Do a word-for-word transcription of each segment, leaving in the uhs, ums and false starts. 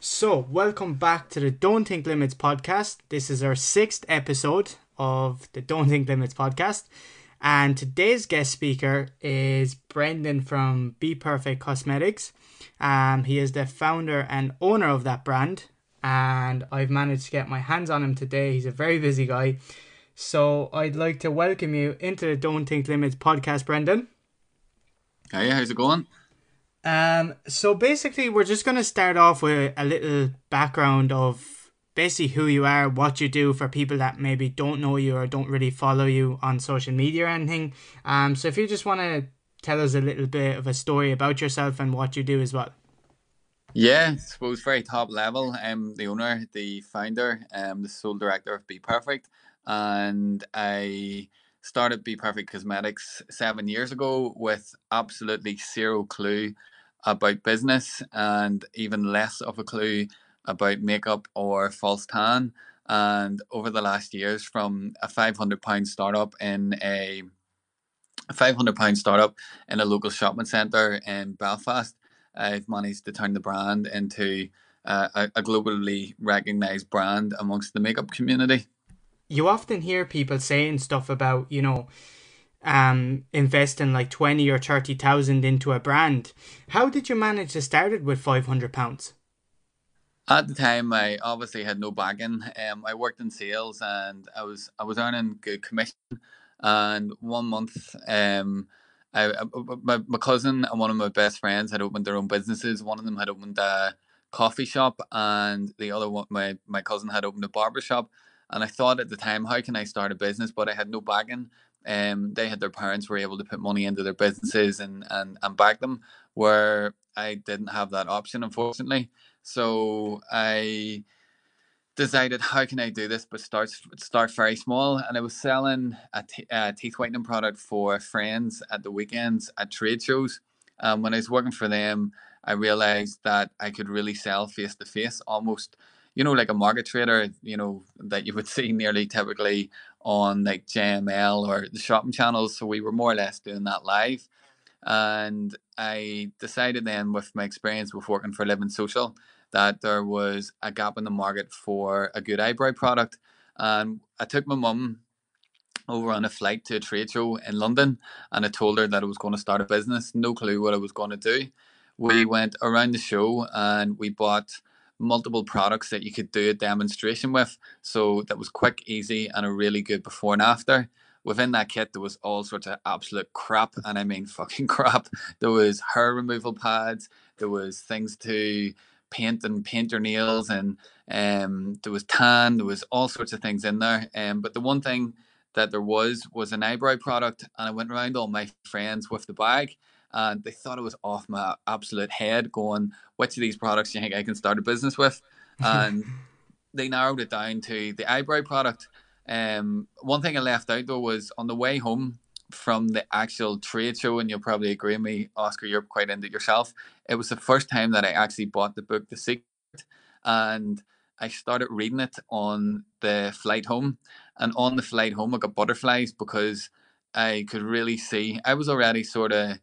So, welcome back to the Don't Think Limits podcast. This is our sixth episode of the Don't Think Limits podcast. And today's guest speaker is Brendan from B Perfect Cosmetics. Um, he is the founder and owner of that brand. And I've managed to get my hands on him today. He's a very busy guy. So, I'd like to welcome you into the Don't Think Limits podcast, Brendan. Hey, how's it going? Um, so basically we're just going to start off with a little background of basically who you are, what you do for people that maybe don't know you or don't really follow you on social media or anything. Um, so if you just want to tell us a little bit of a story about yourself and what you do as well. Yeah, I suppose very top level. I'm the owner, the founder, um, the sole director of Be Perfect, and I started B Perfect Cosmetics seven years ago with absolutely zero clue about business and even less of a clue about makeup or false tan. And over the last years, from a five hundred pound startup in a, a five hundred pound startup in a local shopping centre in Belfast, I've managed to turn the brand into uh, a, a globally recognised brand amongst the makeup community. You often hear people saying stuff about, you know, um, investing like twenty or thirty thousand into a brand. How did you manage to start it with five hundred pounds? At the time, I obviously had no backing. Um, I worked in sales, and I was I was earning good commission. And one month, um, I, I my, my cousin and one of my best friends had opened their own businesses. One of them had opened a coffee shop, and the other one, my my cousin had opened a barber shop. And I thought at the time, how can I start a business? But I had no backing. Um, they had their parents were able to put money into their businesses and, and, and back them, where I didn't have that option, unfortunately. So I decided, how can I do this? But start start very small. And I was selling a, t- a teeth whitening product for friends at the weekends at trade shows. Um, when I was working for them, I realized that I could really sell face to face, almost, you know, like a market trader, you know, that you would see nearly typically on like J M L or the shopping channels. So we were more or less doing that live. And I decided then, with my experience with working for Living Social, that there was a gap in the market for a good eyebrow product. And I took my mum over on a flight to a trade show in London, and I told her that I was going to start a business. No clue what I was going to do. We went around the show and we bought multiple products that you could do a demonstration with. So that was quick, easy, and a really good before and after. Within that kit, there was all sorts of absolute crap, and I mean fucking crap. There was hair removal pads, there was things to paint and paint your nails, and um, there was tan, there was all sorts of things in there. Um, but the one thing that there was, was an eyebrow product, and I went around all my friends with the bag, and they thought it was off my absolute head, going, which of these products do you think I can start a business with? And they narrowed it down to the eyebrow product. Um, one thing I left out, though, was on the way home from the actual trade show, and you'll probably agree with me, Oscar, you're quite into it yourself, it was the first time that I actually bought the book, The Secret, and I started reading it on the flight home. And on the flight home, I got butterflies because I could really see, I was already sort of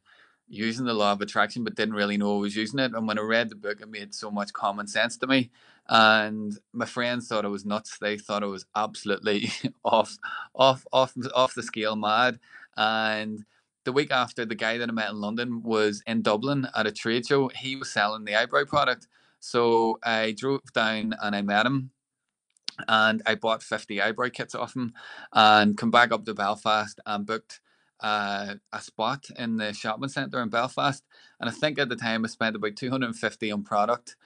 using the law of attraction, but didn't really know I was using it. And when I read the book, it made so much common sense to me. And my friends thought I was nuts. They thought I was absolutely off, off, off, off the scale mad. And the week after, the guy that I met in London was in Dublin at a trade show. He was selling the eyebrow product. So I drove down and I met him. And I bought fifty eyebrow kits off him and come back up to Belfast and booked Uh, a spot in the shopping centre in Belfast. And I think at the time I spent about two hundred fifty on product.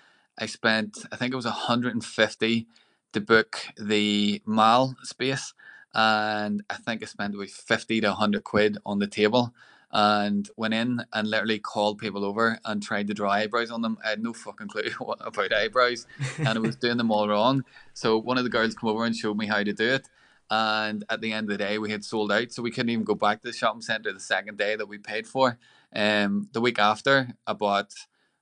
I spent, I think it was one hundred fifty to book the mall space, and I think I spent about fifty to one hundred quid on the table, and went in and literally called people over and tried to draw eyebrows on them. I had no fucking clue what, about eyebrows, and I was doing them all wrong. So one of the girls came over and showed me how to do it. And at the end of the day, we had sold out, so we couldn't even go back to the shopping centre the second day that we paid for. Um, the week after, I bought,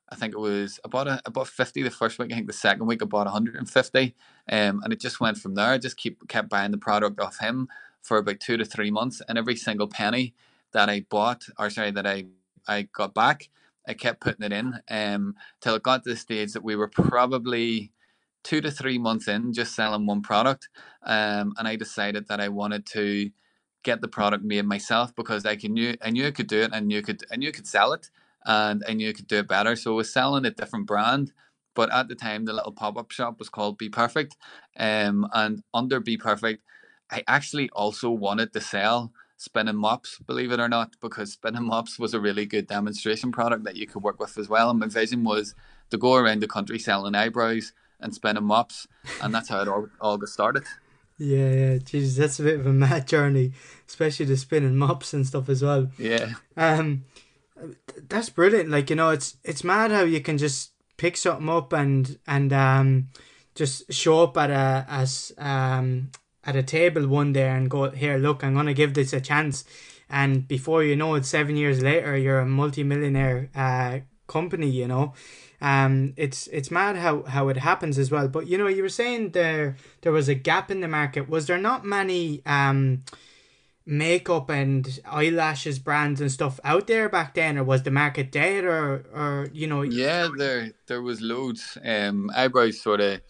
I think it was, I bought, a, I bought fifty the first week. I think the second week I bought one hundred fifty. Um, and it just went from there. I just keep, kept buying the product off him for about two to three months. And every single penny that I bought, or sorry, that I, I got back, I kept putting it in um, till it got to the stage that we were probably two to three months in just selling one product. Um, and I decided that I wanted to get the product made myself because I can knew I knew I could do it and you could and you could sell it and I knew I could do it better. So I was selling a different brand. But at the time, the little pop-up shop was called B Perfect. Um, and under B Perfect, I actually also wanted to sell spinning mops, believe it or not, because spinning mops was a really good demonstration product that you could work with as well. And my vision was to go around the country selling eyebrows and spinning mops. And that's how it all, all got started. Yeah, yeah, geez, that's a bit of a mad journey, especially the spinning mops and stuff as well. Yeah. Um, that's brilliant. Like, you know, it's it's mad how you can just pick something up and and um just show up at a as um at a table one day and go, here, look, I'm gonna give this a chance, and before you know it, seven years later, you're a multi-millionaire uh company, you know. Um, it's it's mad how how it happens as well. But you know, you were saying there there was a gap in the market. Was there not many um makeup and eyelashes brands and stuff out there back then, or was the market dead, or or you know? Yeah, there there was loads. Um eyebrows sort of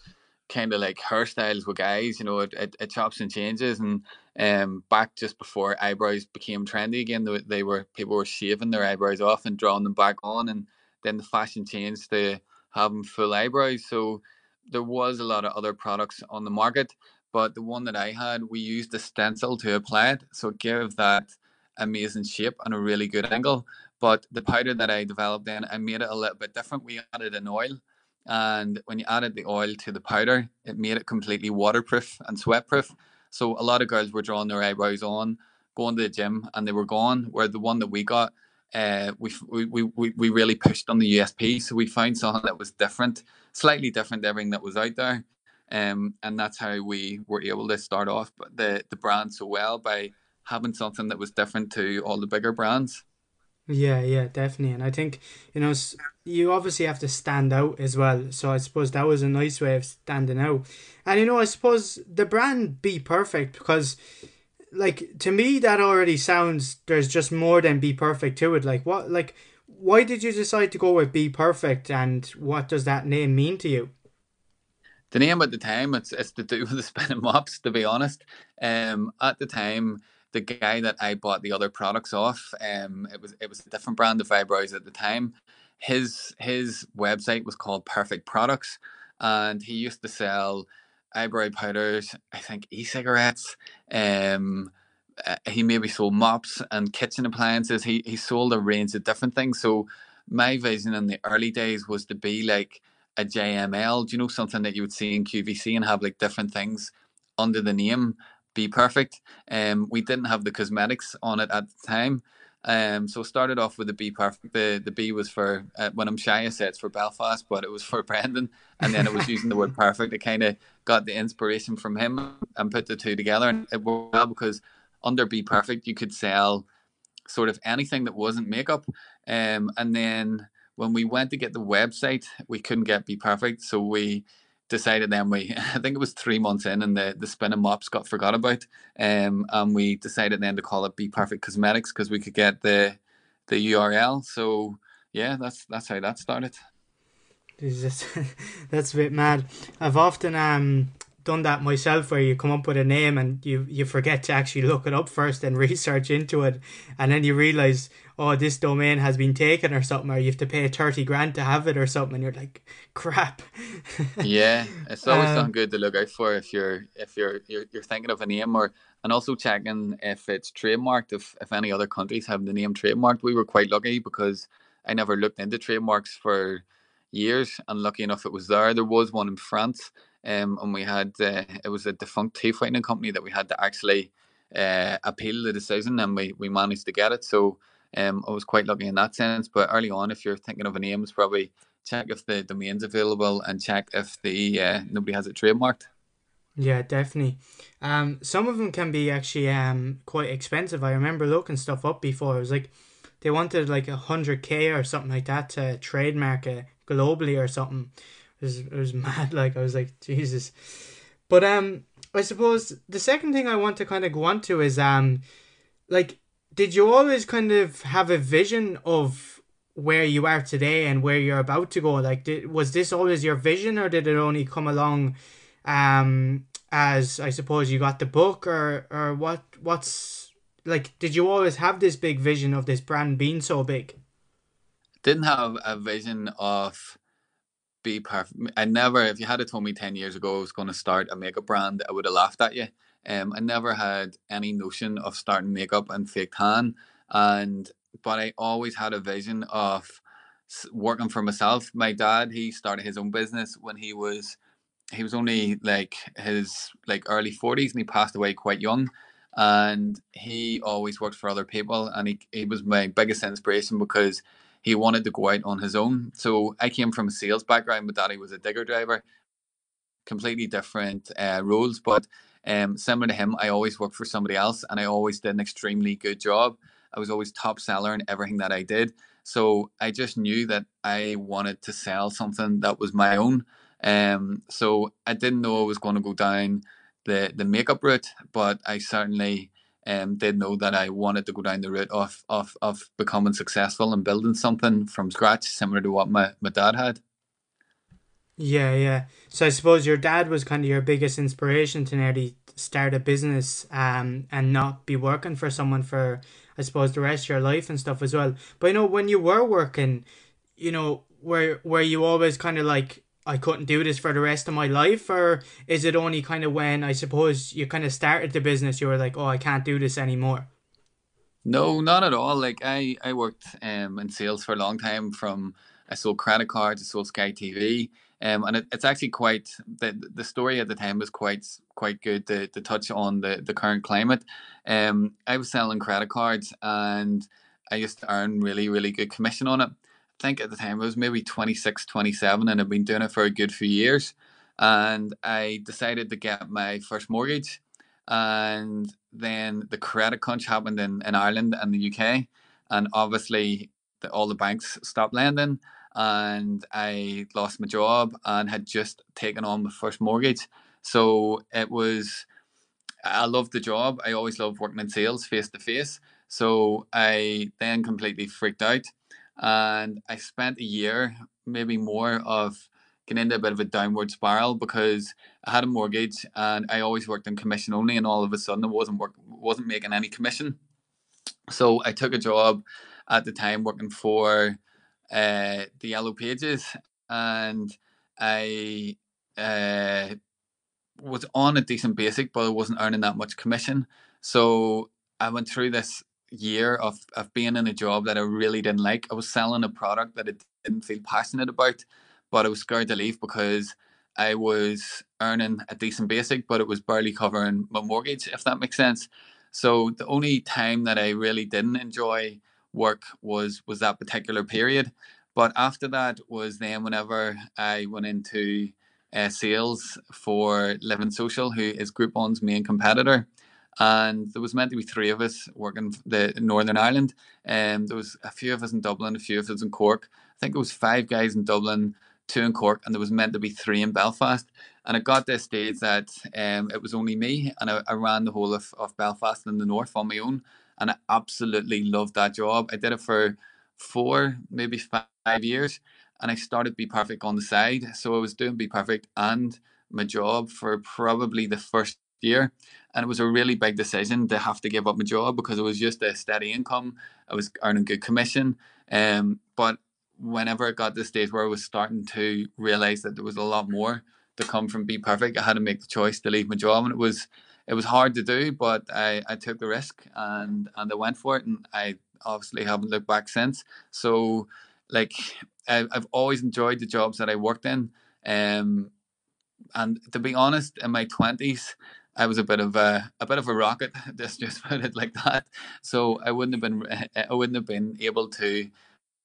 kind of like hairstyles with guys, you know, it, it, it chops and changes. And um back just before eyebrows became trendy again, they, they were people were shaving their eyebrows off and drawing them back on, and then the fashion changed to having full eyebrows. So there was a lot of other products on the market. But the one that I had, we used a stencil to apply it. So it gave that amazing shape and a really good angle. But the powder that I developed then, I made it a little bit different. We added an oil. And when you added the oil to the powder, it made it completely waterproof and sweatproof. So a lot of girls were drawing their eyebrows on, going to the gym, and they were gone. Where the one that we got, uh, we, we, we, we really pushed on the U S P. So we found something that was different, slightly different to everything that was out there. Um, and that's how we were able to start off the, the brand so well, by having something that was different to all the bigger brands. Yeah, yeah, definitely. And I think, you know, you obviously have to stand out as well. So I suppose that was a nice way of standing out. And, you know, I suppose the brand Be Perfect, because like to me, that already sounds, there's just more than Be Perfect to it. Like what, like, why did you decide to go with Be Perfect, and what does that name mean to you? The name at the time, it's it's to do with the spinning mops, to be honest. Um, at the time, the guy that I bought the other products off, um, it was it was a different brand of eyebrows at the time. His his website was called Perfect Products, and he used to sell eyebrow powders, I think e-cigarettes. Um, he maybe sold mops and kitchen appliances. He he sold a range of different things. So my vision in the early days was to be like a J M L, do you know, something that you would see in Q V C, and have like different things under the name Be Perfect. Um, we didn't have the cosmetics on it at the time, um, so started off with the Be Perfect. The the B was for uh, when I'm shy, I say it's for Belfast, but it was for Brendan, and then it was using the word perfect. It kind of got the inspiration from him and put the two together, and it worked well because under Be Perfect you could sell sort of anything that wasn't makeup, um, and then. When we went to get the website, we couldn't get Be Perfect. So we decided then we, I think it was three months in and the, the spinning mops got forgot about. Um, and we decided then to call it Be Perfect Cosmetics because we could get the the U R L. So yeah, that's that's how that started. Just, that's a bit mad. I've often um done that myself, where you come up with a name and you, you forget to actually look it up first and research into it. And then you realize, oh, this domain has been taken or something, or you have to pay thirty grand to have it or something, and you're like, crap. Yeah, it's always um, something good to look out for if you're if you're you're, you're thinking of a name, or and also checking if it's trademarked, if, if any other countries have the name trademarked. We were quite lucky because I never looked into trademarks for years, and lucky enough it was there. There was one in France, um, and we had, uh, it was a defunct teeth whitening company that we had to actually uh, appeal the decision, and we, we managed to get it. So Um, I was quite lucky in that sense. But early on, if you're thinking of a name, it's probably check if the domain's available and check if the uh, nobody has it trademarked. Yeah, definitely. Um, some of them can be actually um quite expensive. I remember looking stuff up before. It was like they wanted like a hundred k or something like that to trademark it globally or something. It was it was mad. Like I was like, Jesus. But um, I suppose the second thing I want to kind of go on to is um, like. Did you always kind of have a vision of where you are today and where you're about to go? Like, did, was this always your vision, or did it only come along um, as, I suppose, you got the book, or, or what? What's, like, did you always have this big vision of this brand being so big? Didn't have a vision of Be Perfect. I never, if you had told me ten years ago I was going to start a makeup brand, I would have laughed at you. Um, I never had any notion of starting makeup and fake tan, and but I always had a vision of working for myself. My dad, he started his own business when he was, he was only like his like early forties, and he passed away quite young. And he always worked for other people, and he, he was my biggest inspiration because he wanted to go out on his own. So I came from a sales background. My daddy was a digger driver, completely different uh, roles, but um, similar to him, I always worked for somebody else, and I always did an extremely good job. I was always top seller in everything that I did. So I just knew that I wanted to sell something that was my own. Um, so I didn't know I was going to go down the, the makeup route, but I certainly um, did know that I wanted to go down the route of, of, of becoming successful and building something from scratch, similar to what my, my dad had. Yeah, yeah. So I suppose your dad was kind of your biggest inspiration to nearly start a business um, and not be working for someone for, I suppose, the rest of your life and stuff as well. But, you know, when you were working, you know, were, were you always kind of like, I couldn't do this for the rest of my life? Or is it only kind of when, I suppose, you kind of started the business, you were like, oh, I can't do this anymore? No, not at all. Like, I, I worked um, in sales for a long time. From, I sold credit cards, I sold Sky T V. Um, and it, it's actually quite, the, the story at the time was quite quite good to, to touch on the, the current climate. Um, I was selling credit cards, and I used to earn really, really good commission on it. I think at the time it was maybe twenty-six, twenty-seven, and I'd been doing it for a good few years. And I decided to get my first mortgage. And then the credit crunch happened in, in Ireland and the U K. And obviously the, all the banks stopped lending. And I lost my job and had just taken on my first mortgage. So it was, I loved the job. I always loved working in sales face to face. So I then completely freaked out, and I spent a year, maybe more, of getting into a bit of a downward spiral because I had a mortgage and I always worked in commission only, and all of a sudden I wasn't work, wasn't making any commission. So I took a job at the time working for uh the Yellow Pages, and I uh was on a decent basic, but I wasn't earning that much commission. So I went through this year of, of being in a job that I really didn't like. I was selling a product that I didn't feel passionate about, but I was scared to leave because I was earning a decent basic, but it was barely covering my mortgage, if that makes sense. So the only time that I really didn't enjoy work was was that particular period. But after that was then whenever I went into uh, sales for Living Social, who is Groupon's main competitor. And there was meant to be three of us working the Northern Ireland, and um, there was a few of us in Dublin, a few of us in Cork. I think it was five guys in Dublin, two in Cork, and there was meant to be three in Belfast. And it got to a stage that um, it was only me, and I, I ran the whole of, of Belfast in the north on my own. And I absolutely loved that job. I did it for four, maybe five years. And I started Be Perfect on the side. So I was doing Be Perfect and my job for probably the first year. And it was a really big decision to have to give up my job because it was just a steady income. I was earning good commission. Um, but whenever I got to the stage where I was starting to realise that there was a lot more to come from Be Perfect, I had to make the choice to leave my job. And it was It was hard to do, but I, I took the risk and, and I went for it, and I obviously haven't looked back since. So, like, I, I've always enjoyed the jobs that I worked in. Um, and to be honest, in my twenties, I was a bit of a, a bit of a rocket. Just just put it like that. So I wouldn't have been I wouldn't have been able to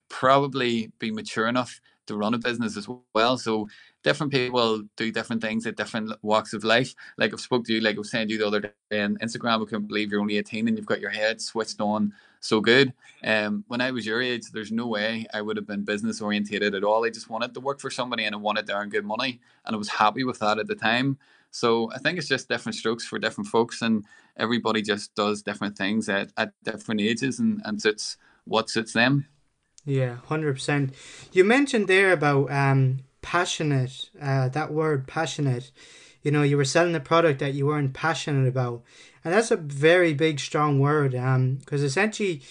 probably be mature enough to run a business as well. So different people do different things at different walks of life. Like I've spoke to you, like I was saying to you the other day on Instagram, I couldn't believe you're only eighteen and you've got your head switched on so good. Um, when I was your age, there's no way I would have been business orientated at all. I just wanted to work for somebody and I wanted to earn good money, and I was happy with that at the time. So I think it's just different strokes for different folks, and everybody just does different things at, at different ages and, and suits what suits them. Yeah, one hundred percent. You mentioned there about um passionate, uh, that word passionate. You know, you were selling a product that you weren't passionate about. And that's a very big, strong word, um, because essentially,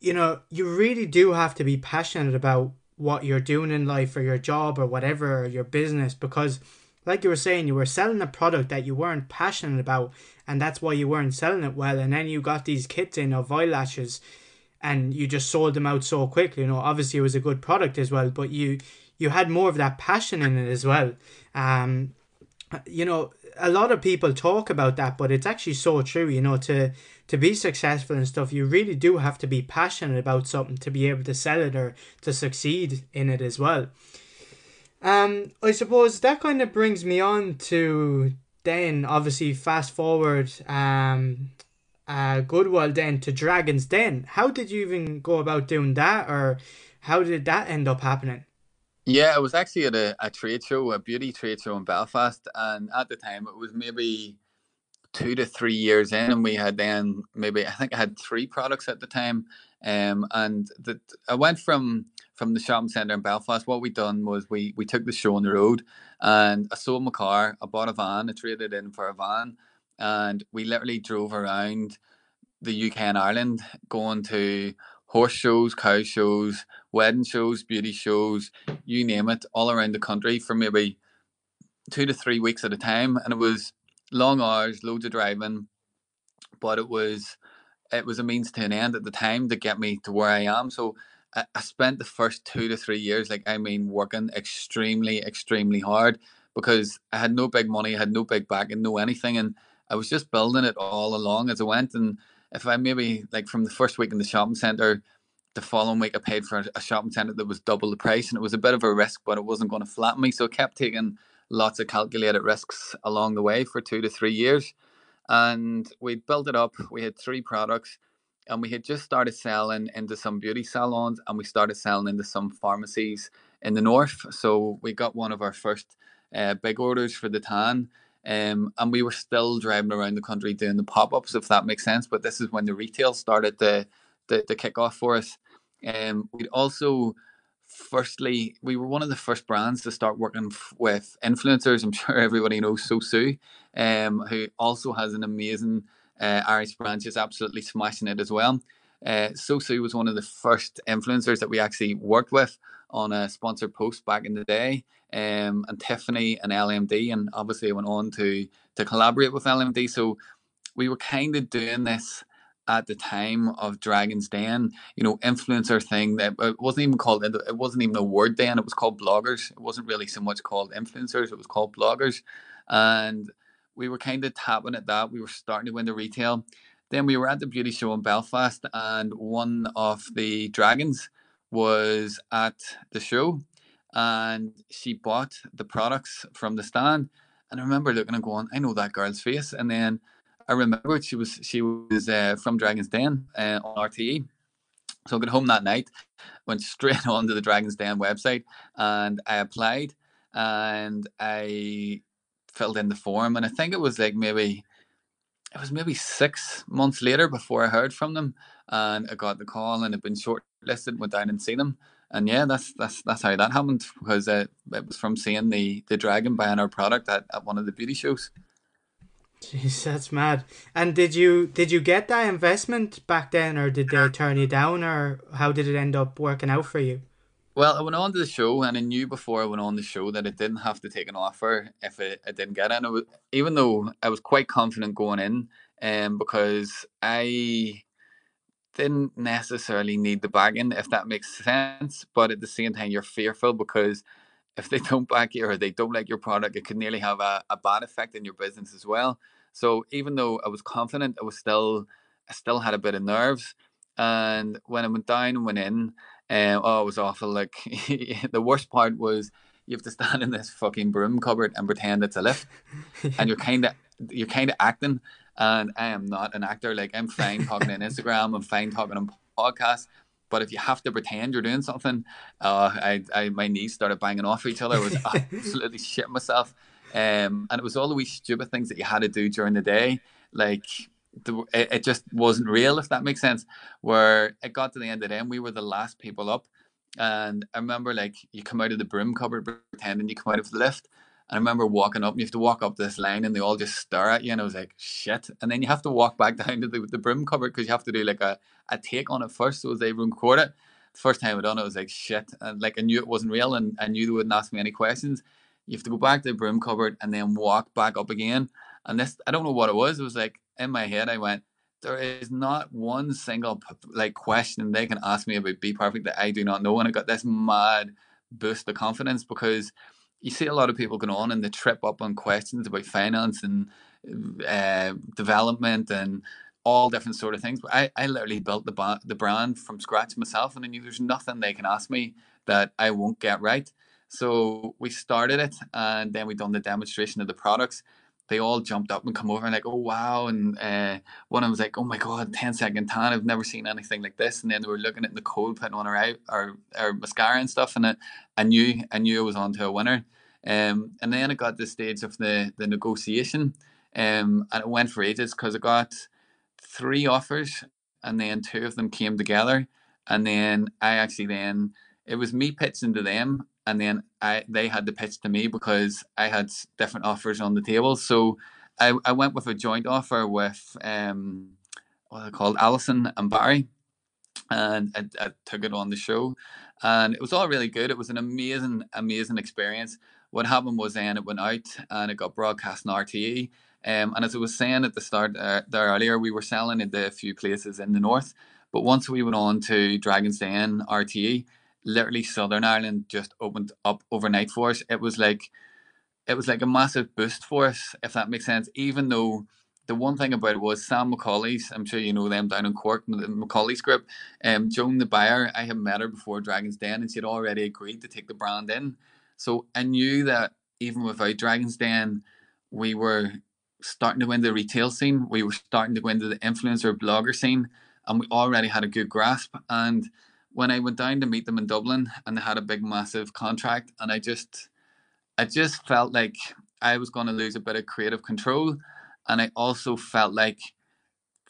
you know, you really do have to be passionate about what you're doing in life or your job or whatever, or your business, because like you were saying, you were selling a product that you weren't passionate about, and that's why you weren't selling it well. And then you got these kits in of eyelashes and you just sold them out so quickly. You know, obviously it was a good product as well, but you you had more of that passion in it as well. Um, you know, a lot of people talk about that, but it's actually so true. You know, to to be successful and stuff, you really do have to be passionate about something to be able to sell it or to succeed in it as well. Um, I suppose that kind of brings me on to then, obviously, fast forward um, a good while then to Dragon's Den. How did you even go about doing that, or how did that end up happening? Yeah, it was actually at a, a trade show, a beauty trade show in Belfast. And at the time, it was maybe two to three years in. And we had then maybe, I think I had three products at the time. Um, and the, I went from, from the shopping centre in Belfast. What we done was we, we took the show on the road, and I sold my car, I bought a van, I traded in for a van. And we literally drove around the U K and Ireland, going to horse shows, cow shows, wedding shows, beauty shows, you name it, all around the country for maybe two to three weeks at a time. And it was long hours, loads of driving, but it was it was a means to an end at the time to get me to where I am. So I, I spent the first two to three years, like I mean, working extremely, extremely hard, because I had no big money, I had no big back and no anything. And I was just building it all along as I went. And if I maybe, like from the first week in the shopping centre, the following week I paid for a shopping centre that was double the price, and it was a bit of a risk, but it wasn't going to flatten me. So I kept taking lots of calculated risks along the way for two to three years. And we built it up. We had three products, and we had just started selling into some beauty salons, and we started selling into some pharmacies in the north. So we got one of our first uh, big orders for the tan. Um, and we were still driving around the country doing the pop-ups, if that makes sense. But this is when the retail started to, to, to kick off for us. Um, we'd also, firstly, we were one of the first brands to start working f- with influencers. I'm sure everybody knows SOSU, um, who also has an amazing uh, Irish branch, is absolutely smashing it as well. Uh, SOSU was one of the first influencers that we actually worked with on a sponsored post back in the day. Um, and Tiffany and L M D, and obviously went on to to collaborate with L M D. So we were kind of doing this at the time of Dragon's Den, you know, influencer thing. That it wasn't even called, it wasn't even a word then, it was called bloggers. It wasn't really so much called influencers, it was called bloggers. And we were kind of tapping at that. We were starting to go into retail. Then we were at the beauty show in Belfast, and one of the Dragons was at the show, and she bought the products from the stand. And I remember looking and going, I know that girl's face. And then I remembered she was she was uh, from Dragon's Den uh, on R T E. So I got home that night, went straight onto the Dragon's Den website, and I applied, and I filled in the form. And I think it was like maybe it was maybe six months later before I heard from them, and I got the call, and I'd been shortlisted, went down and seen them. And yeah, that's that's that's how that happened, because uh, it was from seeing the, the Dragon buying our product at, at one of the beauty shows. Jeez, that's mad. And did you did you get that investment back then, or did they turn you down, or how did it end up working out for you? Well, I went on to the show, and I knew before I went on the show that I didn't have to take an offer if I, I didn't get it. And it was, even though I was quite confident going in, um, because I didn't necessarily need the backing, if that makes sense. But at the same time, you're fearful, because if they don't back you or they don't like your product, it could nearly have a, a bad effect in your business as well. So even though I was confident, I was still I still had a bit of nerves. And when I went down and went in, um, oh, it was awful. Like the worst part was you have to stand in this fucking broom cupboard and pretend it's a lift, and you're kind of you're kind of acting. And I am not an actor. Like, I'm fine talking on Instagram, I'm fine talking on podcasts, but if you have to pretend you're doing something, uh, I, I, my knees started banging off each other. I was absolutely shitting myself. Um, and it was all the wee stupid things that you had to do during the day. Like, the, it, it just wasn't real, if that makes sense, where it got to the end of the day, and we were the last people up. And I remember, like, you come out of the broom cupboard pretending you come out of the lift. And I remember walking up, and you have to walk up this line, and they all just stare at you. And I was like, shit. And then you have to walk back down to the, the broom cupboard, because you have to do like a, a take on it first. So as they record it, first time I done it, I was like, shit. And like, I knew it wasn't real, and I knew they wouldn't ask me any questions. You have to go back to the broom cupboard and then walk back up again. And this, I don't know what it was. It was like, in my head, I went, there is not one single like question they can ask me about Be Perfect that I do not know. And I got this mad boost of confidence, because you see a lot of people going on and they trip up on questions about finance and uh, development and all different sort of things. But I, I literally built the, ba- the brand from scratch myself, and I knew there's nothing they can ask me that I won't get right. So we started it, and then we done the demonstration of the products. They all jumped up and come over and like, oh, wow. And uh, one of them was like, oh, my God, ten second tan. I've never seen anything like this. And then they were looking at Nicole putting on her eye, or, or mascara and stuff. And I, I knew I knew I was on to a winner. Um, and then it got to the stage of the, the negotiation. Um, and it went for ages, because I got three offers, and then two of them came together. And then I actually then, it was me pitching to them, and then I they had to pitch to me, because I had different offers on the table. So I, I went with a joint offer with um what they called Alison and Barry, and I, I took it on the show, and it was all really good. It was an amazing, amazing experience. What happened was then it went out and it got broadcast on R T E. Um, and as I was saying at the start uh, there earlier, we were selling it a few places in the north, but once we went on to Dragon's Den, R T E. Literally Southern Ireland just opened up overnight for us. It was like, it was like a massive boost for us, if that makes sense. Even though the one thing about it was Sam McCauley's, I'm sure you know them down in Cork, the McCauley's group, um, Joan the buyer, I had met her before Dragon's Den, and she had already agreed to take the brand in. So I knew that even without Dragon's Den, we were starting to go into the retail scene. We were starting to go into the influencer blogger scene, and we already had a good grasp. And when I went down to meet them in Dublin, and they had a big, massive contract, and I just, I just felt like I was going to lose a bit of creative control, and I also felt like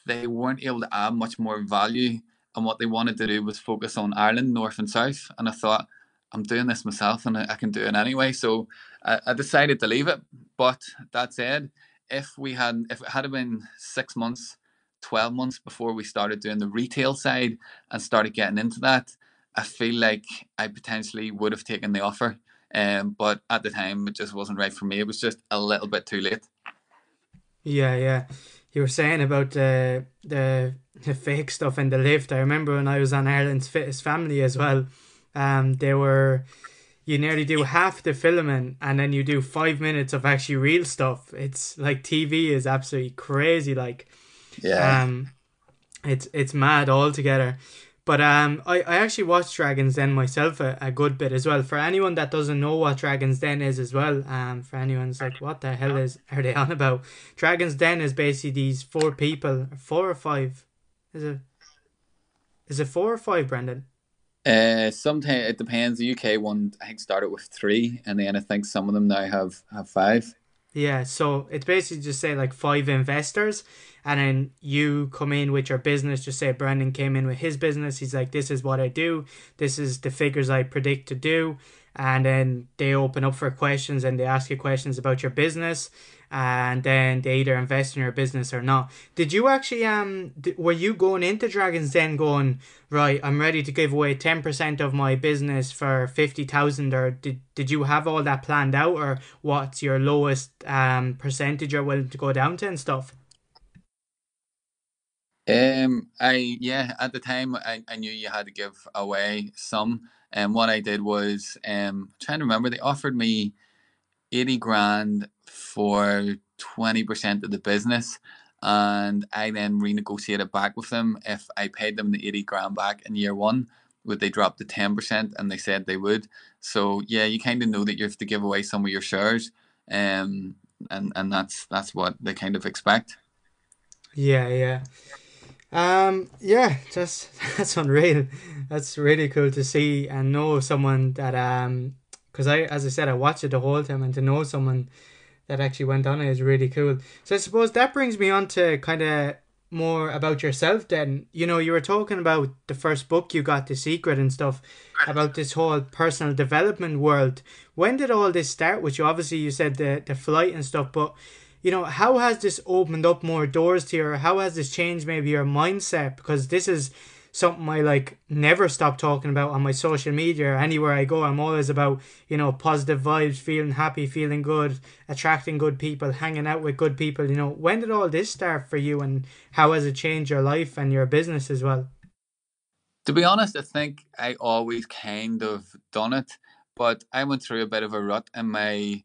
they weren't able to add much more value, and what they wanted to do was focus on Ireland, North and South. And I thought, I'm doing this myself, and I, I can do it anyway. So I, I decided to leave it. But that said, if we had, if it had been six months. twelve months before we started doing the retail side and started getting into that, I feel like I potentially would have taken the offer. Um, but at the time, it just wasn't right for me. It was just a little bit too late. Yeah, yeah. You were saying about uh, the, the fake stuff in the lift. I remember when I was on Ireland's Fittest Family as well, um, they were... You nearly do half the filming, and then you do five minutes of actually real stuff. It's like T V is absolutely crazy, like... Yeah, um, it's it's mad altogether. But um, I, I actually watched Dragon's Den myself a, a good bit as well. For anyone that doesn't know what Dragon's Den is as well, um, for anyone's like, what the hell is are they on about? Dragon's Den is basically these four people, four or five. Is it? Is it four or five, Brendan? Uh, sometimes it depends. The U K one I think started with three, and then I think some of them now have, have five. Yeah, so it's basically just say like five investors, and then you come in with your business. Just say Brendan came in with his business. He's like, this is what I do. This is the figures I predict to do. And then they open up for questions, and they ask you questions about your business, and then they either invest in your business or not. Did you actually, um, were you going into Dragon's Den going, right, I'm ready to give away ten percent of my business for fifty thousand, or did, did you have all that planned out, or what's your lowest um percentage you're willing to go down to and stuff? Um, I, yeah, at the time I, I knew you had to give away some. And what I did was, um, trying to remember, they offered me eighty grand for twenty percent of the business. And I then renegotiated back with them. If I paid them the eighty grand back in year one, would they drop to ten percent? And they said they would. So yeah, you kind of know that you have to give away some of your shares. Um, and, and that's, that's what they kind of expect. Yeah. Yeah. Um, yeah, just that's unreal. That's really cool to see and know someone that, um, because I, as I said, I watched it the whole time, and to know someone that actually went on it is really cool. So I suppose that brings me on to kind of more about yourself then. You know, you were talking about the first book you got, The Secret and stuff, about this whole personal development world. When did all this start? Which obviously you said the, the flight and stuff, but, you know, how has this opened up more doors to you? Or how has this changed maybe your mindset? Because this is something I like never stop talking about on my social media or anywhere I go. I'm always about, you know, positive vibes, feeling happy, feeling good, attracting good people, hanging out with good people. You know, when did all this start for you and how has it changed your life and your business as well? To be honest, I think I always kind of done it, but I went through a bit of a rut in my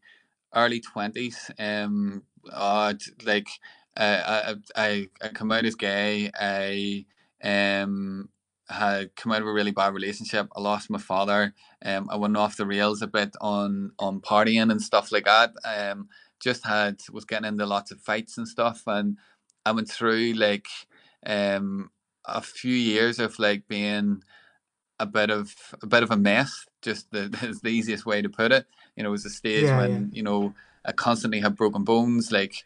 early twenties. Um, uh, like uh, I, I, I come out as gay. I Um, had come out of a really bad relationship. I lost my father. Um, I went off the rails a bit on on partying and stuff like that. Um, just had was getting into lots of fights and stuff, and I went through like um a few years of like being a bit of a bit of a mess. Just the the easiest way to put it. You know, it was a stage yeah, when yeah. you know I constantly had broken bones, like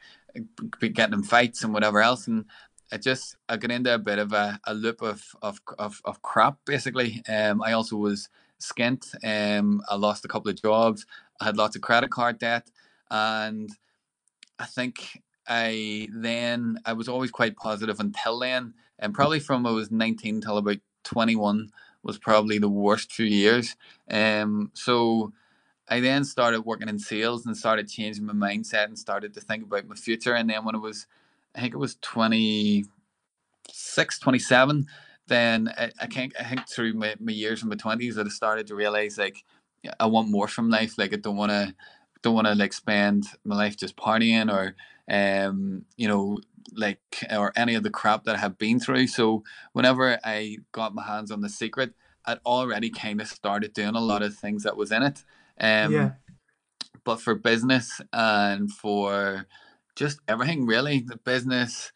getting in fights and whatever else, and. I just, I got into a bit of a, a loop of, of, of, of crap, basically. Um, I also was skint. Um, I lost a couple of jobs. I had lots of credit card debt. And I think I then, I was always quite positive until then. And probably from I was nineteen till about twenty-one was probably the worst few years. Um, so I then started working in sales and started changing my mindset and started to think about my future. And then when it was, I think it was twenty-six, twenty-seven, then I, I can't, I think through my, my years in my twenties that I started to realize like I want more from life. Like I don't want to, don't want to like spend my life just partying or, um, you know, like, or any of the crap that I have been through. So whenever I got my hands on The Secret, I'd already kind of started doing a lot of things that was in it. Um, yeah. But for business and for, just everything really, the business,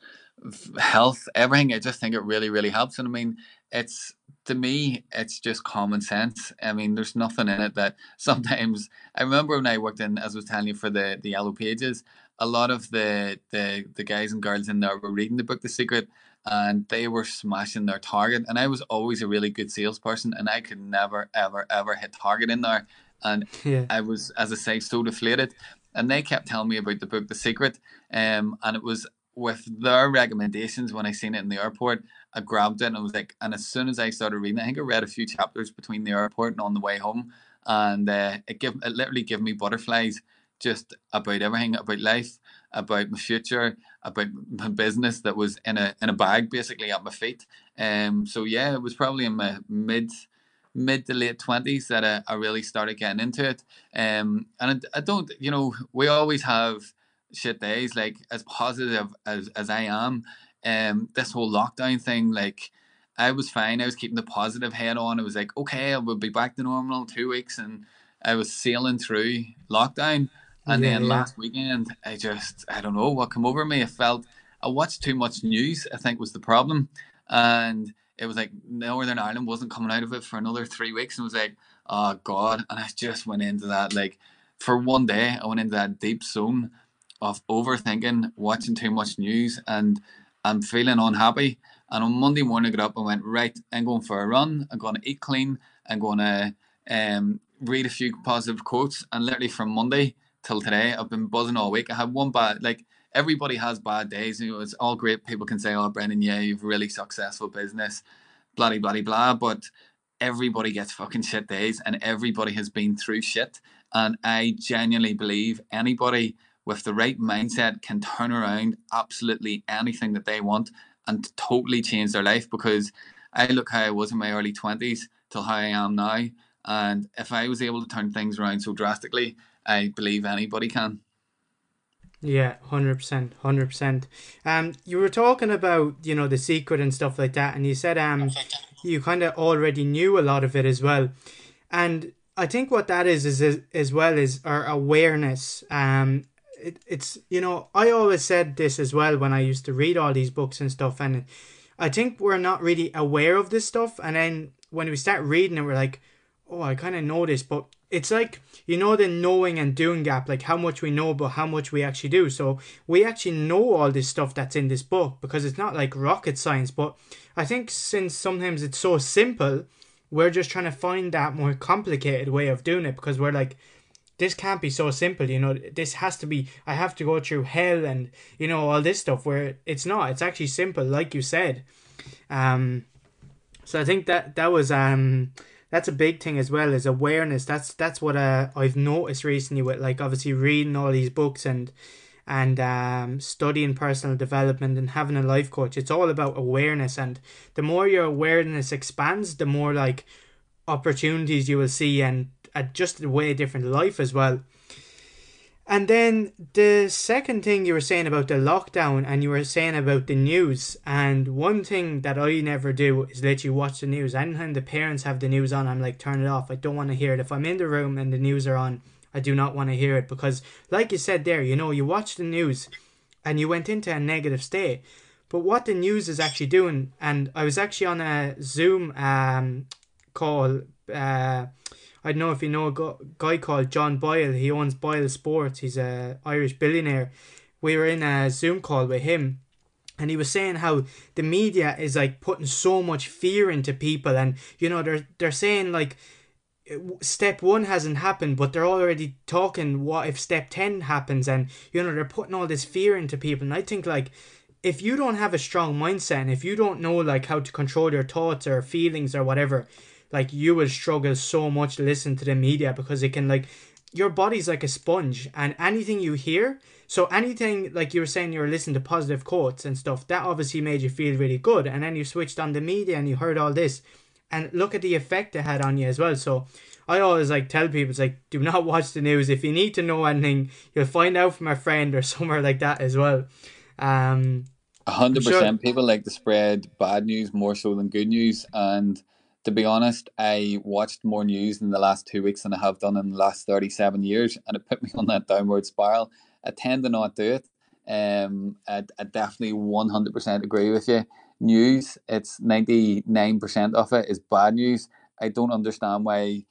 health, everything. I just think it really, really helps. And I mean, it's, to me, it's just common sense. I mean, there's nothing in it that sometimes, I remember when I worked in, as I was telling you, for the, the Yellow Pages, a lot of the, the, the guys and girls in there were reading the book, The Secret, and they were smashing their target. And I was always a really good salesperson and I could never, ever, ever hit target in there. And yeah. I was, as I say, so deflated. And they kept telling me about the book, The Secret. Um, and it was with their recommendations when I seen it in the airport, I grabbed it and I was like, and as soon as I started reading, I think I read a few chapters between the airport and on the way home. And uh, it, give, it literally gave me butterflies just about everything, about life, about my future, about my business that was in a in a bag basically at my feet. Um, so yeah, it was probably in my mid mid to late twenties that I, I really started getting into it. Um, and I, I don't, you know, we always have shit days, like as positive as, as I am, um, this whole lockdown thing, like I was fine. I was keeping the positive head on. It was like, okay, I will be back to normal in two weeks. And I was sailing through lockdown. And yeah, then yeah. last weekend, I just, I don't know what came over me. I felt, I watched too much news, I think was the problem. And it was like Northern Ireland wasn't coming out of it for another three weeks. And it was like, oh God. And I just went into that, like for one day, I went into that deep zone of overthinking, watching too much news and I'm feeling unhappy. And on Monday morning, I got up and went, right, I'm going for a run. I'm going to eat clean. I'm going to um, read a few positive quotes. And literally from Monday till today, I've been buzzing all week. I had one bad, like, everybody has bad days. You know, it's all great. People can say, oh, Brendan, yeah, you've a really successful business, bloody, bloody, blah. But everybody gets fucking shit days and everybody has been through shit. And I genuinely believe anybody with the right mindset can turn around absolutely anything that they want and totally change their life. Because I look how I was in my early twenties till how I am now. And if I was able to turn things around so drastically, I believe anybody can. Yeah, one hundred percent, one hundred percent. Um, you were talking about, you know, The Secret and stuff like that, and you said um, you kind of already knew a lot of it as well. And I think what that is, is, is as well is our awareness. Um, it, it's, you know, I always said this as well when I used to read all these books and stuff, and I think we're not really aware of this stuff. And then when we start reading it, we're like, oh, I kind of know this, but it's like, you know, the knowing and doing gap, like how much we know but how much we actually do. So we actually know all this stuff that's in this book because it's not like rocket science. But I think since sometimes it's so simple, we're just trying to find that more complicated way of doing it because we're like, this can't be so simple, you know, this has to be, I have to go through hell and, you know, all this stuff, where it's not, it's actually simple, like you said. Um, so I think that that was, um, that's a big thing as well, is awareness. That's, that's what uh, I've noticed recently with, like, obviously reading all these books and, and um, studying personal development and having a life coach. It's all about awareness, and the more your awareness expands, the more, like, opportunities you will see and adjust a way different life as well. And then the second thing you were saying about the lockdown, and you were saying about the news, and one thing that I never do is literally watch the news. Anytime the parents have the news on, I'm like, turn it off, I don't want to hear it. If I'm in the room and the news are on, I do not want to hear it, because like you said there, you know, you watch the news and you went into a negative state. But what the news is actually doing, and I was actually on a Zoom um call, uh I don't know if you know a guy called John Boyle. He owns Boyle Sports. He's an Irish billionaire. We were in a Zoom call with him, and he was saying how the media is, like, putting so much fear into people. And, you know, they're, they're saying, like, step one hasn't happened, but they're already talking what if step ten happens. And, you know, they're putting all this fear into people. And I think, like, if you don't have a strong mindset, and if you don't know, like, how to control your thoughts or feelings or whatever, like, you will struggle so much to listen to the media, because it can, like, your body's like a sponge, and anything you hear, so anything, like you were saying, you were listening to positive quotes and stuff, that obviously made you feel really good, and then you switched on the media and you heard all this, and look at the effect it had on you as well. So I always, like, tell people, it's like, do not watch the news. If you need to know anything, you'll find out from a friend or somewhere like that as well. Um, one hundred percent sure. People like to spread bad news more so than good news, and to be honest, I watched more news in the last two weeks than I have done in the last thirty-seven years, and it put me on that downward spiral. I tend to not do it. Um, I, I definitely one hundred percent agree with you. News, it's ninety-nine percent of it is bad news. I don't understand why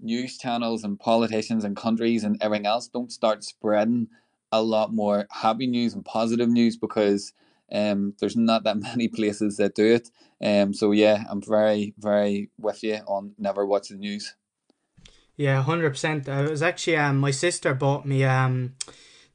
news channels and politicians and countries and everything else don't start spreading a lot more happy news and positive news, because Um, there's not that many places that do it. Um, so yeah, I'm very, very with you on never watch the news. Yeah, one hundred percent. I was actually, um, my sister bought me, um,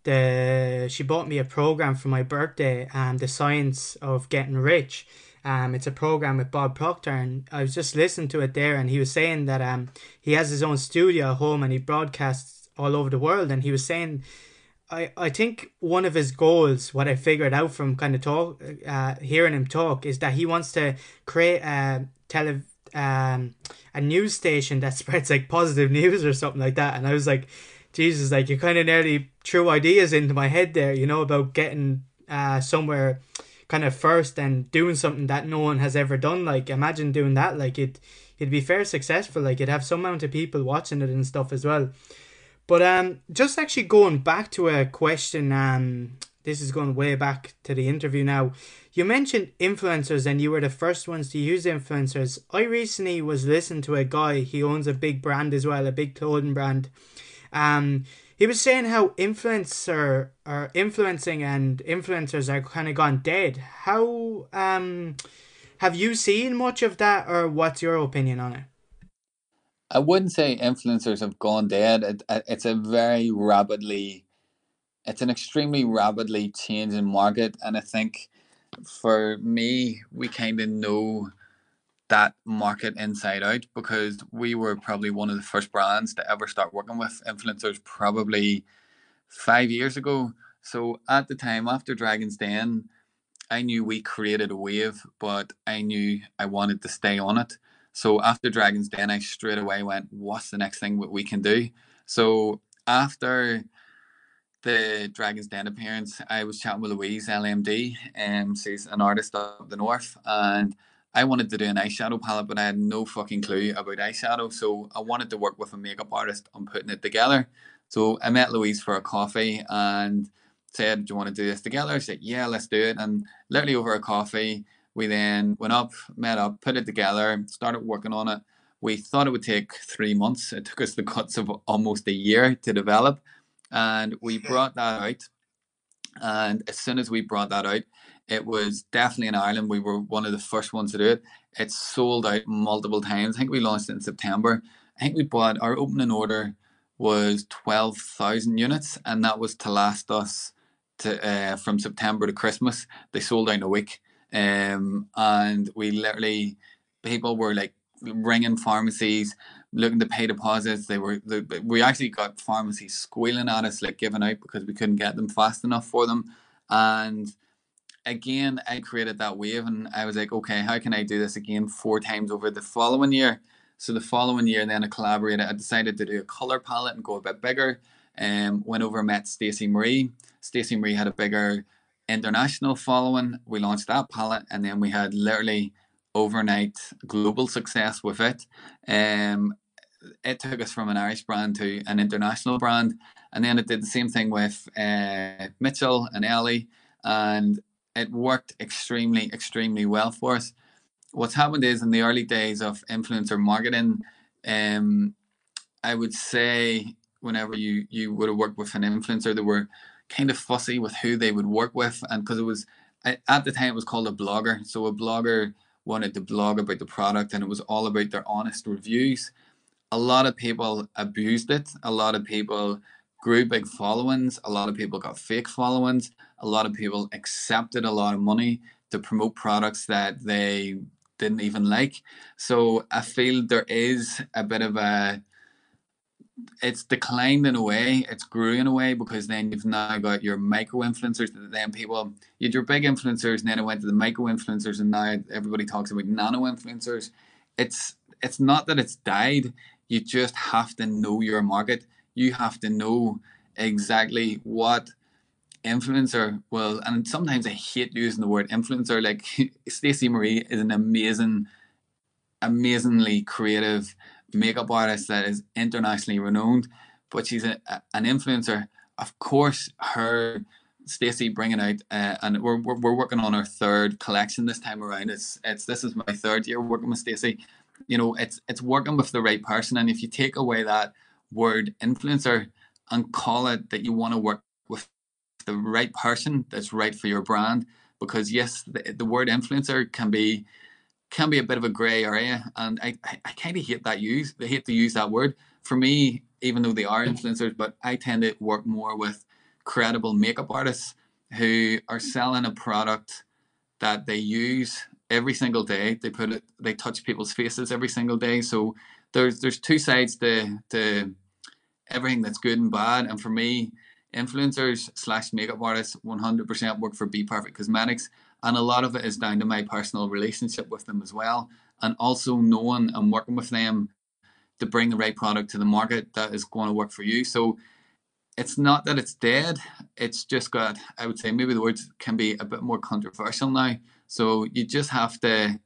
the, she bought me a program for my birthday, um, The Science of Getting Rich. Um, it's a program with Bob Proctor, and I was just listening to it there, and he was saying that, um, he has his own studio at home and he broadcasts all over the world. And he was saying, I, I think one of his goals, what I figured out from kind of talk, uh, hearing him talk, is that he wants to create a tele, um, a news station that spreads, like, positive news or something like that. And I was like, Jesus, like, you kind of nearly threw ideas into my head there, you know, about getting uh somewhere kind of first and doing something that no one has ever done. Like, imagine doing that. Like, it, it'd be fair successful. Like, you'd have some amount of people watching it and stuff as well. But um, just actually going back to a question, um, this is going way back to the interview now. You mentioned influencers, and you were the first ones to use influencers. I recently was listening to a guy, he owns a big brand as well, a big clothing brand. Um, he was saying how influencer or influencing and influencers are kind of gone dead. How um, have you seen much of that, or what's your opinion on it? I wouldn't say influencers have gone dead. It, it's a very rapidly, it's an extremely rapidly changing market. And I think for me, we kind of know that market inside out, because we were probably one of the first brands to ever start working with influencers probably five years ago. So at the time, after Dragon's Den, I knew we created a wave, but I knew I wanted to stay on it. So after Dragon's Den, I straight away went, what's the next thing that we can do? So after the Dragon's Den appearance, I was chatting with Louise, L M D, and um, she's an artist up the north, and I wanted to do an eyeshadow palette, but I had no fucking clue about eyeshadow. So I wanted to work with a makeup artist on putting it together. So I met Louise for a coffee and said, do you want to do this together? She said, yeah, let's do it. And literally over a coffee, we then went up, met up, put it together, started working on it. We thought it would take three months. It took us the guts of almost a year to develop. And we brought that out. And as soon as we brought that out, it was definitely in Ireland. We were one of the first ones to do it. It sold out multiple times. I think we launched it in September. I think we bought, our opening order was twelve thousand units. And that was to last us to uh, from September to Christmas. They sold out in a week. Um, and we literally, people were like, ringing pharmacies, looking to pay deposits. They were they, we actually got pharmacies squealing at us, like giving out because we couldn't get them fast enough for them. And again, I created that wave, and I was like, okay, how can I do this again four times over the following year? So the following year, then I collaborated. I decided to do a color palette and go a bit bigger. Um, went over and met Stacey Marie. Stacey Marie had a bigger international following. We launched that palette, and then we had literally overnight global success with it. Um, it took us from an Irish brand to an international brand. And then it did the same thing with uh, Mitchell and Ellie. And it worked extremely, extremely well for us. What's happened is in the early days of influencer marketing, um, I would say whenever you, you would have worked with an influencer, they were kind of fussy with who they would work with. And because it was, at the time, it was called a blogger. So a blogger wanted to blog about the product, and it was all about their honest reviews. A lot of people abused it. A lot of people grew big followings. A lot of people got fake followings. A lot of people accepted a lot of money to promote products that they didn't even like. So I feel there is a bit of a, it's declined in a way, it's grew in a way, because then you've now got your micro influencers, then people, you had your big influencers, and then it went to the micro influencers, and now everybody talks about nano influencers. It's it's not that it's died, you just have to know your market. You have to know exactly what influencer will, and sometimes I hate using the word influencer, like Stacey Marie is an amazing, amazingly creative makeup artist that is internationally renowned, but she's a, a, an influencer. Of course, her Stacey bringing out, uh, and we're, we're we're working on our third collection this time around. It's it's this is my third year working with Stacey. You know, it's it's working with the right person. And if you take away that word influencer and call it that you want to work with the right person that's right for your brand, because yes, the, the word influencer can be. can be a bit of a grey area, and I, I, I kind of hate that use. They hate to use that word. For me, even though they are influencers, but I tend to work more with credible makeup artists who are selling a product that they use every single day. They put it, they touch people's faces every single day. So there's there's two sides to to everything that's good and bad. And for me, influencers slash makeup artists one hundred percent work for B Perfect Cosmetics. And a lot of it is down to my personal relationship with them as well. And also knowing and working with them to bring the right product to the market that is going to work for you. So it's not that it's dead. It's just got, I would say maybe the words can be a bit more controversial now. So you just have to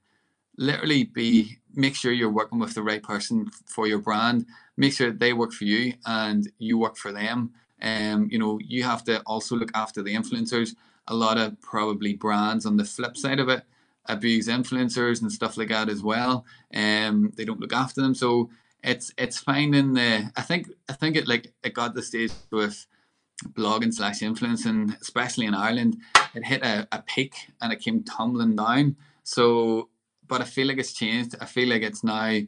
literally be, make sure you're working with the right person for your brand. Make sure they work for you and you work for them. Um, you know, you have to also look after the influencers. A lot of probably brands on the flip side of it abuse influencers and stuff like that as well. Um, they don't look after them, so it's it's finding the. I think I think it like it got to the stage with blogging slash influencing, especially in Ireland, it hit a, a peak and it came tumbling down. So, but I feel like it's changed. I feel like it's now.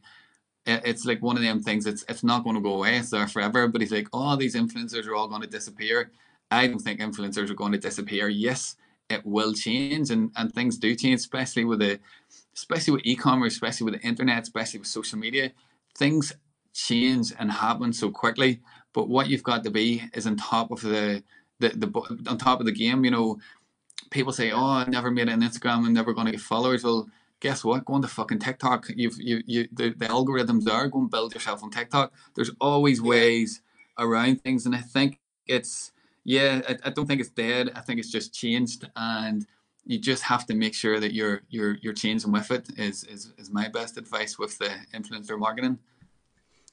It's like one of them things. It's it's not going to go away. It's there forever. But it's like, oh, these influencers are all going to disappear. I don't think influencers are going to disappear. Yes, it will change, and, and things do change, especially with the, especially with e-commerce, especially with the internet, especially with social media. Things change and happen so quickly. But what you've got to be is on top of the the, the on top of the game. You know, people say, "Oh, I never made it on Instagram. I'm never going to get followers." Well, guess what? Go on to fucking TikTok. You've you you the, the algorithms there. Go and build yourself on TikTok. There's always ways around things, and I think it's. Yeah, I, I don't think it's dead. I think it's just changed, and you just have to make sure that you're you're you're changing with it. Is is is my best advice with the influencer marketing.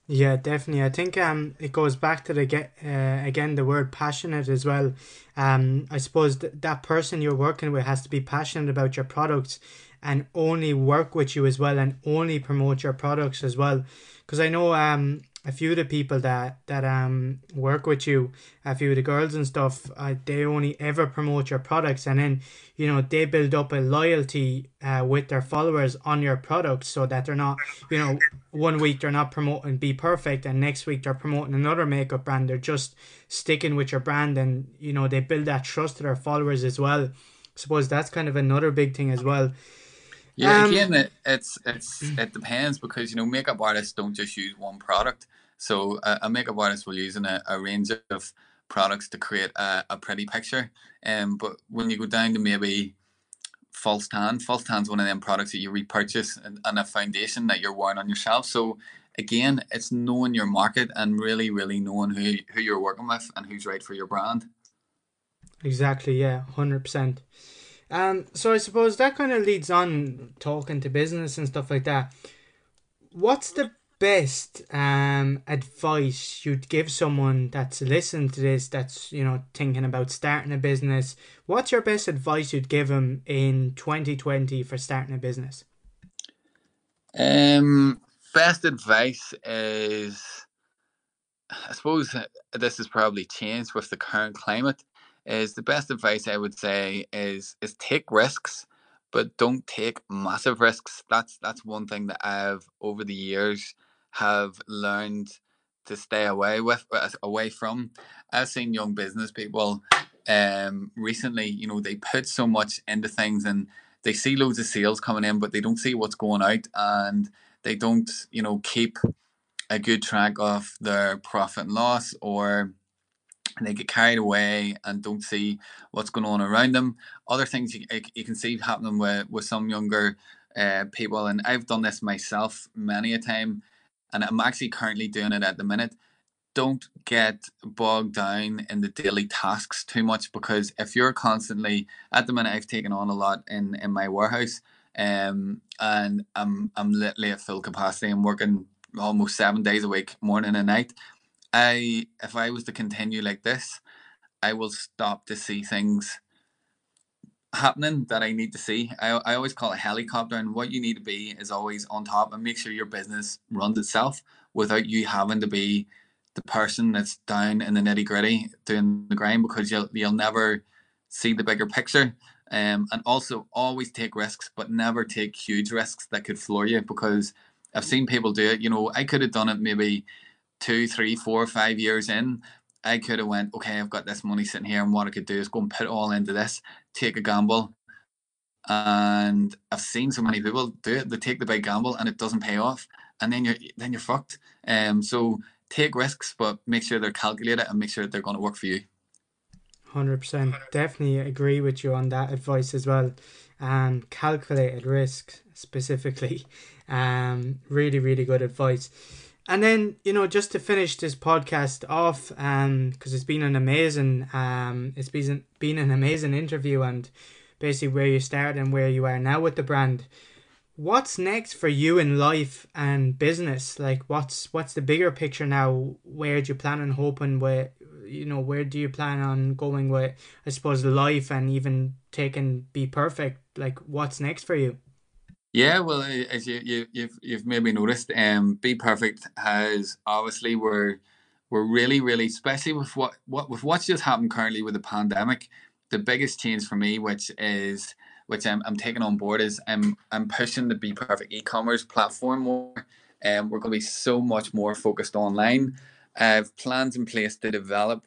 Yeah, definitely. I think um it goes back to the get uh, again the word passionate as well. Um, I suppose th- that person you're working with has to be passionate about your products, and only work with you as well and only promote your products as well. Because I know um a few of the people that that um work with you, a few of the girls and stuff, uh, they only ever promote your products, and then you know they build up a loyalty uh with their followers on your products, so that they're not, you know, one week they're not promoting Be Perfect and next week they're promoting another makeup brand. They're just sticking with your brand, and you know they build that trust to their followers as well. I suppose that's kind of another big thing as well. Yeah, um, again, it, it's it's it depends, because you know makeup artists don't just use one product. So a, a makeup artist will use a, a range of products to create a, a pretty picture. Um, but when you go down to maybe false tan, false tan's one of them products that you repurchase and, and a foundation that you're wearing on yourself. So again, it's knowing your market and really, really knowing who who you're working with and who's right for your brand. Exactly. Yeah, hundred percent. Um, so I suppose that kind of leads on talking to business and stuff like that. What's the best um advice you'd give someone that's listening to this, that's, you know, thinking about starting a business? What's your best advice you'd give them in twenty twenty for starting a business? Um, best advice is, I suppose this has probably changed with the current climate, is the best advice I would say is is take risks, but don't take massive risks. That's that's one thing that I've over the years have learned to stay away with away from. I've seen young business people um recently, you know, they put so much into things and they see loads of sales coming in, but they don't see what's going out, and they don't, you know, keep a good track of their profit and loss, or they get carried away and don't see what's going on around them. Other things you, you can see happening with, with some younger uh, people, and I've done this myself many a time, and I'm actually currently doing it at the minute. Don't get bogged down in the daily tasks too much, because if you're constantly, at the minute I've taken on a lot in, in my warehouse, um, and I'm, I'm literally at full capacity. I'm working almost seven days a week, morning and night. I, if I was to continue like this, I will stop to see things happening that I need to see. I, I always call it helicopter, and what you need to be is always on top and make sure your business runs itself without you having to be the person that's down in the nitty gritty doing the grind, because you'll, you'll never see the bigger picture. Um, and also always take risks, but never take huge risks that could floor you, because I've seen people do it. You know, I could have done it maybe two, three, four, five years in. I could have went, okay, I've got this money sitting here, and what I could do is go and put it all into this, take a gamble. And I've seen so many people do it. They take the big gamble and it doesn't pay off, and then you're then you're fucked. Um, so take risks, but make sure they're calculated and make sure that they're going to work for you. one hundred percent. Definitely agree with you on that advice as well. Um, calculated risks specifically. Um, really, really good advice. And then, you know, just to finish this podcast off, um, because it's been an amazing, um, it's been been an amazing interview, and basically where you started and where you are now with the brand. What's next for you in life and business? Like, what's what's the bigger picture now? Where do you plan on hoping? Where, you know, where do you plan on going with, I suppose, life and even taking Be Perfect? Like, what's next for you? Yeah, well, as you, you you've you've maybe noticed, um, Be Perfect has obviously we're we're really really especially with what what with what's just happened currently with the pandemic. The biggest change for me, which is which I'm I'm taking on board, is I'm I'm pushing the Be Perfect e-commerce platform more, and um, we're going to be so much more focused online. I have plans in place to develop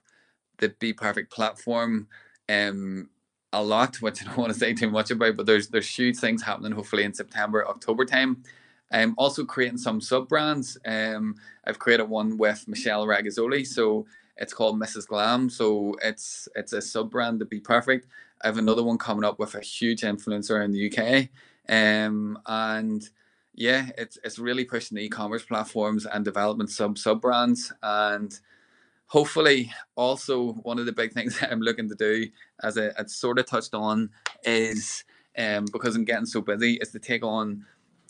the Be Perfect platform, um. a lot, which I don't want to say too much about, but there's there's huge things happening hopefully in September, October time. I'm also creating some sub brands. Um, I've created one with Michelle Ragazzoli, so it's called Missus Glam. So it's it's a sub brand to Be Perfect. I have another one coming up with a huge influencer in the U K. Um, and yeah, it's it's really pushing the e-commerce platforms and developing sub sub brands. And hopefully, also one of the big things that I'm looking to do, as I, I sort of touched on, is um, because I'm getting so busy, is to take on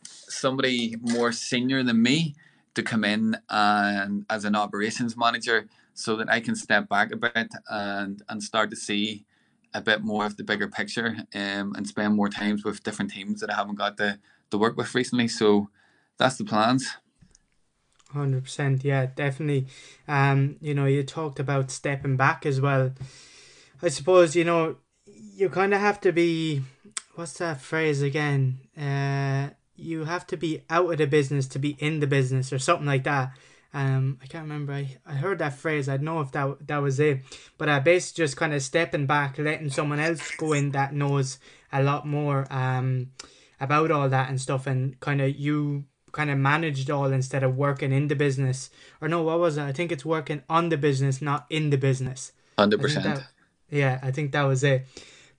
somebody more senior than me to come in and as an operations manager, so that I can step back a bit and and start to see a bit more of the bigger picture um, and spend more times with different teams that I haven't got to, to work with recently. So that's the plans. one hundred percent. Yeah, definitely. Um, you know, you talked about stepping back as well. I suppose, you know, you kind of have to be, what's that phrase again? Uh, you have to be out of the business to be in the business or something like that. Um, I can't remember. I, I heard that phrase. I don't know if that that was it. But I basically just kind of stepping back, letting someone else go in that knows a lot more um, about all that and stuff. And kind of you kind of managed all instead of working in the business. Or no, what was it? I think it's working on the business, not in the business. one hundred percent. That, yeah, I think that was it.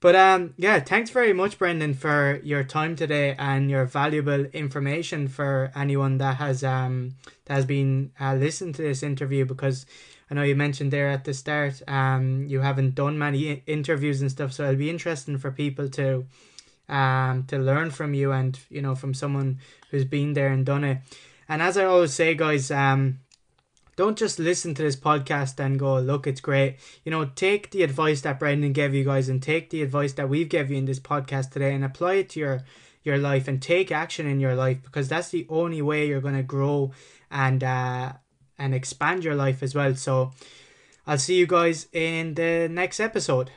But um, yeah, thanks very much, Brendan, for your time today and your valuable information for anyone that has um that has been uh, listening to this interview, because I know you mentioned there at the start um you haven't done many interviews and stuff, so it'll be interesting for people to um to learn from you and, you know, from someone who's been there and done it. And as I always say, guys, um. don't just listen to this podcast and go, look, it's great. You know, take the advice that Brendan gave you guys and take the advice that we've gave you in this podcast today and apply it to your, your life and take action in your life, because that's the only way you're going to grow and, uh, and expand your life as well. So I'll see you guys in the next episode.